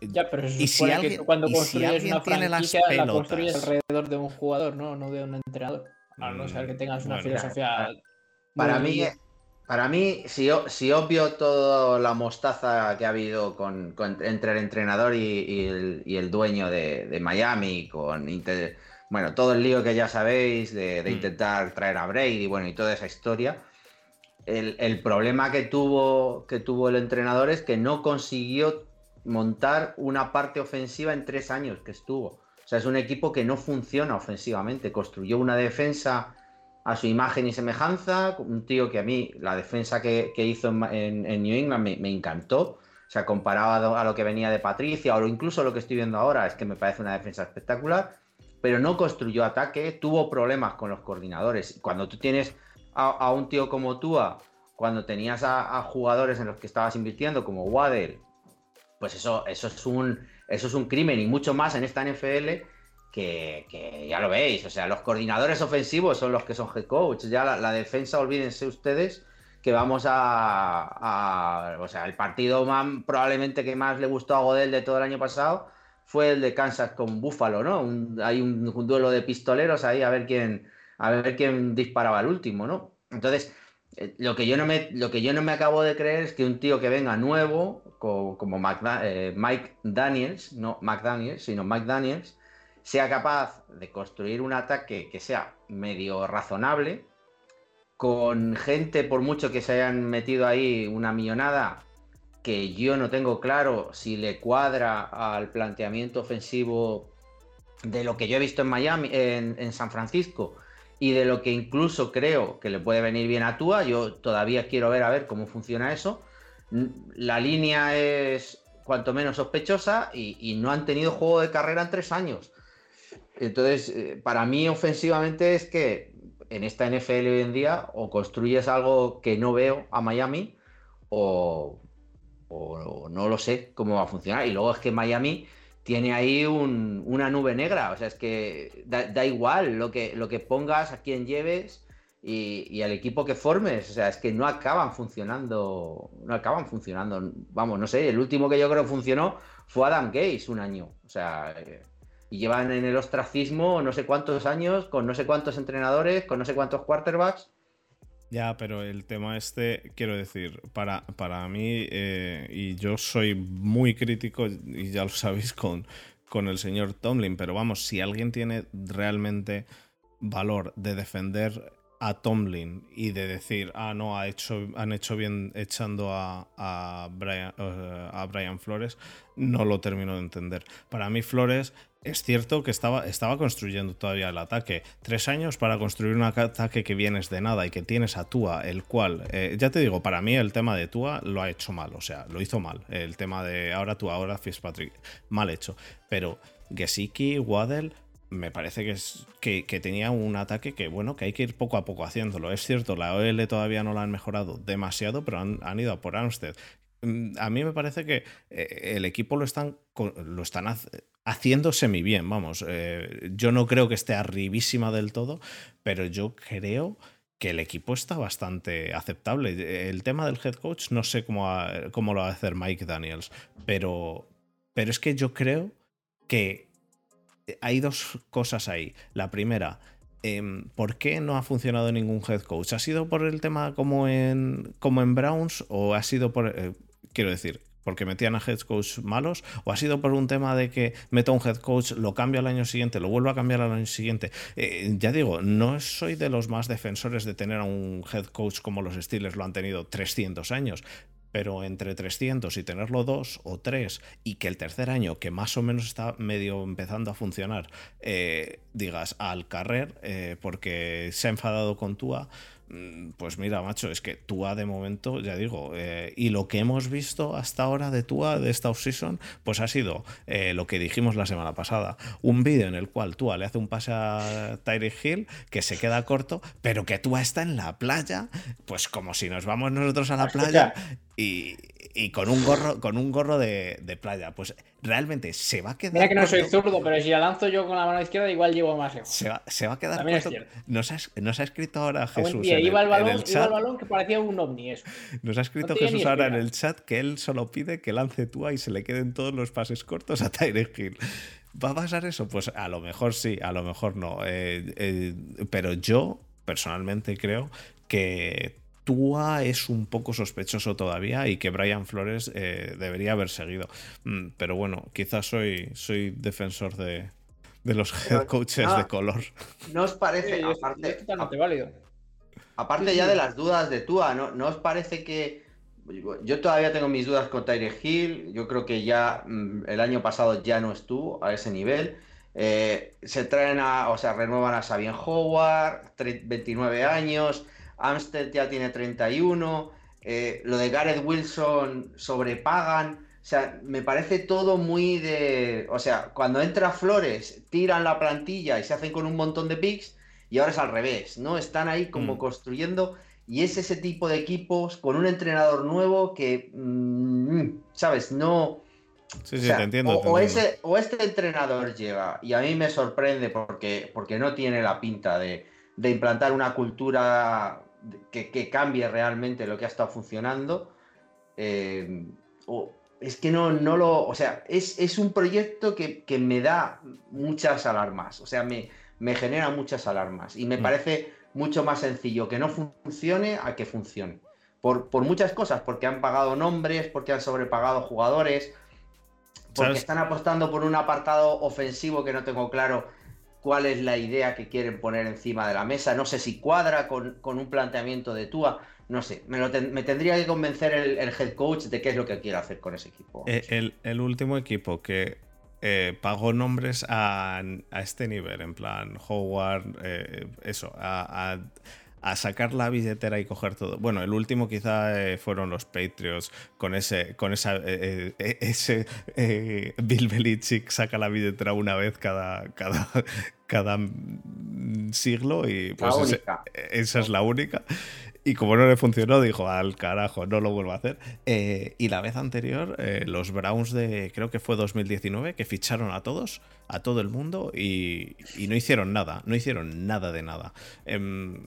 Ya, pero eso y si alguien, que cuando construyes si una franquicia la construyes alrededor de un jugador, no, no de un entrenador. A no ser que tengas una bueno, filosofía. Para mí, para mí, si, si obvio toda la mostaza que ha habido con, con, entre el entrenador y, y, el, y el dueño de, de Miami, con inter, bueno, todo el lío que ya sabéis de, de intentar traer a Brady, bueno, y toda esa historia. El, el problema que tuvo que tuvo el entrenador es que no consiguió montar una parte ofensiva en tres años que estuvo. O sea, es un equipo que no funciona ofensivamente. Construyó una defensa a su imagen y semejanza. Un tío que a mí, la defensa que, que hizo en, en, en New England me, me encantó. O sea, comparado a lo que venía de Patricia o incluso lo que estoy viendo ahora, es que me parece una defensa espectacular. Pero no construyó ataque, tuvo problemas con los coordinadores. Cuando tú tienes a, a un tío como Tua, cuando tenías a, a jugadores en los que estabas invirtiendo, como Waddle, pues eso, eso es un, eso es un crimen, y mucho más en esta N F L, que, que ya lo veis, o sea, los coordinadores ofensivos son los que son head coach, ya la, la defensa, olvídense ustedes, que vamos a, a... O sea, el partido más, probablemente que más le gustó a Goodell de todo el año pasado fue el de Kansas con Buffalo, ¿no? Un, hay un, un duelo de pistoleros ahí a ver quién, a ver quién disparaba el último, ¿no? Entonces, eh, lo, que yo no me, lo que yo no me acabo de creer es que un tío que venga nuevo, co, como Macda, eh, Mike Daniels, no McDaniels, sino Mike Daniels, sea capaz de construir un ataque que sea medio razonable, con gente, por mucho que se hayan metido ahí una millonada, que yo no tengo claro si le cuadra al planteamiento ofensivo de lo que yo he visto en Miami, en, en San Francisco, y de lo que incluso creo que le puede venir bien a Tua. Yo todavía quiero ver a ver cómo funciona eso. La línea es cuanto menos sospechosa y, y no han tenido juego de carrera en tres años. Entonces, para mí ofensivamente es que en esta N F L hoy en día o construyes algo que no veo a Miami o, o no lo sé cómo va a funcionar. Y luego es que Miami tiene ahí un, una nube negra, o sea, es que da, da igual lo que, lo que pongas, a quién lleves y, y al equipo que formes, o sea, es que no acaban funcionando, no acaban funcionando, vamos, no sé, el último que yo creo funcionó fue Adam Gase un año, o sea... Y llevan en el ostracismo no sé cuántos años, con no sé cuántos entrenadores, con no sé cuántos quarterbacks. Ya, pero el tema este, quiero decir, para, para mí, eh, y yo soy muy crítico, y ya lo sabéis, con, con el señor Tomlin, pero vamos, si alguien tiene realmente valor de defender a Tomlin y de decir, ah, no, ha hecho, han hecho bien echando a, a, Brian, a Brian Flores, no lo termino de entender. Para mí, Flores... Es cierto que estaba, estaba construyendo todavía el ataque. Tres años para construir un ataque que vienes de nada y que tienes a Tua, el cual, eh, ya te digo, para mí el tema de Tua lo ha hecho mal, o sea, lo hizo mal. El tema de ahora Tua, ahora Fitzpatrick, mal hecho. Pero Gesicki, Waddle, me parece que, es, que, que tenía un ataque que, bueno, que hay que ir poco a poco haciéndolo. Es cierto, la O L todavía no la han mejorado demasiado, pero han, han ido a por Armstead. A mí me parece que el equipo lo están, lo están haciendo semi bien, vamos. Eh, yo no creo que esté arribísima del todo, pero yo creo que el equipo está bastante aceptable. El tema del head coach no sé cómo, a, cómo lo va a hacer Mike Daniels, pero, pero es que yo creo que hay dos cosas ahí. La primera... ¿Por qué no ha funcionado ningún head coach? ¿Ha sido por el tema como en, como en Browns? ¿O ha sido por, eh, quiero decir, porque metían a head coach malos? ¿O ha sido por un tema de que meto a un head coach, lo cambio al año siguiente, lo vuelvo a cambiar al año siguiente? Eh, ya digo, no soy de los más defensores de tener a un head coach como los Steelers lo han tenido trescientos años. Pero entre trescientos y tenerlo dos o tres, y que el tercer año, que más o menos está medio empezando a funcionar, eh, digas al carrer, eh, porque se ha enfadado con Tua, pues mira, macho, es que Tua de momento, ya digo, eh, y lo que hemos visto hasta ahora de Tua, de esta offseason, pues ha sido eh, lo que dijimos la semana pasada, un vídeo en el cual Tua le hace un pase a Tyreek Hill que se queda corto, pero que Tua está en la playa, pues como si nos vamos nosotros a la playa y, y con un gorro, con un gorro de, de playa, pues realmente se va a quedar... Mira que no corto. Soy zurdo, pero si la lanzo yo con la mano izquierda igual llevo más lejos. Se va, se va a quedar corto. Nos ha, nos ha escrito ahora Jesús día, en, el, iba el balón, en el chat. Iba el balón que parecía un ovni eso. Nos ha escrito no Jesús ahora en el chat que él solo pide que lance Tua y se le queden todos los pases cortos a Tyreek Hill. ¿Va a pasar eso? Pues a lo mejor sí, a lo mejor no. Eh, eh, pero yo personalmente creo que... Tua es un poco sospechoso todavía y que Brian Flores eh, debería haber seguido. Pero bueno, quizás soy, soy defensor de, de los head coaches no, de color. ¿No os parece, aparte, es totalmente válido. Aparte ya de las dudas de Tua, ¿no, no os parece que... Yo todavía tengo mis dudas con Tyreek Hill, yo creo que ya el año pasado ya no estuvo a ese nivel. Eh, se traen a... O sea, renuevan a Xavier Howard, veintinueve años... Armstead ya tiene treinta y uno, eh, lo de Gareth Wilson sobrepagan, o sea, me parece todo muy de... O sea, cuando entra Flores, tiran la plantilla y se hacen con un montón de picks, y ahora es al revés, ¿no? Están ahí como mm. construyendo, y es ese tipo de equipos con un entrenador nuevo que, mmm, ¿sabes? No, Sí, o sea, sí, te entiendo. O, te o, entiendo. Ese, o este entrenador lleva, y a mí me sorprende porque, porque no tiene la pinta de, de implantar una cultura que, que cambie realmente lo que ha estado funcionando. Eh, o, es que no, no lo... O sea, es, es un proyecto que, que me da muchas alarmas. O sea, me, me genera muchas alarmas. Y me mm. parece mucho más sencillo que no funcione a que funcione. Por, por muchas cosas, porque han pagado nombres, porque han sobrepagado jugadores, porque ¿sabes? Están apostando por un apartado ofensivo que no tengo claro cuál es la idea que quieren poner encima de la mesa. No sé si cuadra con, con un planteamiento de Tua. No sé, me, lo ten, me tendría que convencer el, el head coach de qué es lo que quiere hacer con ese equipo. Eh, el, el último equipo que eh, pagó nombres a, a este nivel, en plan Howard, eh, eso, a... a a sacar la billetera y coger todo. Bueno, el último quizá eh, fueron los Patriots con ese con esa eh, eh, ese eh, Bill Belichick saca la billetera una vez cada cada cada siglo y pues ese, esa es la única. Y como no le funcionó, dijo, al carajo, no lo vuelvo a hacer. Eh, y la vez anterior, eh, los Browns de, creo que fue dos mil diecinueve, que ficharon a todos, a todo el mundo, y, y no hicieron nada, no hicieron nada de nada. Eh,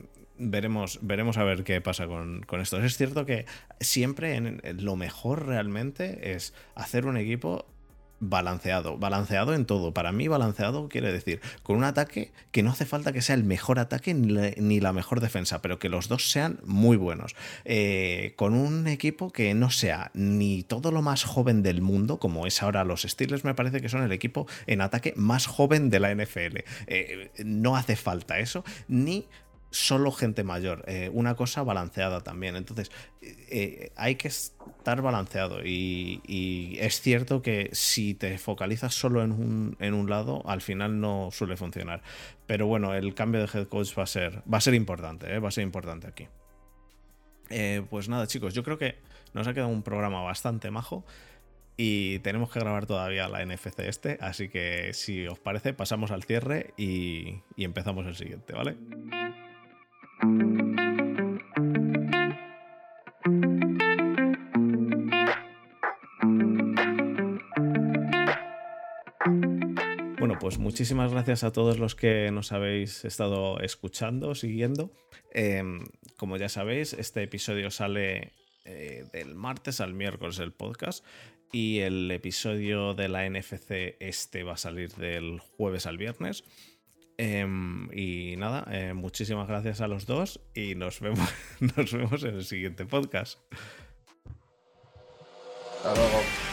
Veremos, veremos a ver qué pasa con, con esto. Es cierto que siempre en, en, lo mejor realmente es hacer un equipo balanceado, balanceado en todo. Para mí balanceado quiere decir con un ataque que no hace falta que sea el mejor ataque ni la, ni la mejor defensa, pero que los dos sean muy buenos. Eh, con un equipo que no sea ni todo lo más joven del mundo, como es ahora los Steelers, me parece que son el equipo en ataque más joven de la N F L. Eh, no hace falta eso, ni... solo gente mayor, eh, una cosa balanceada también, entonces eh, hay que estar balanceado y, y es cierto que si te focalizas solo en un, en un lado, al final no suele funcionar, pero bueno, el cambio de head coach va a ser, va a ser importante, eh, va a ser importante aquí. Eh, pues nada chicos, yo creo que nos ha quedado un programa bastante majo y tenemos que grabar todavía la N F C Este, así que si os parece pasamos al cierre y, y empezamos el siguiente, ¿vale? Bueno, pues muchísimas gracias a todos los que nos habéis estado escuchando, siguiendo. Eh, como ya sabéis, este episodio sale eh, del martes al miércoles el podcast y el episodio de la N F C Este va a salir del jueves al viernes. Eh, y nada, eh, muchísimas gracias a los dos y nos vemos, nos vemos en el siguiente podcast. Hasta luego.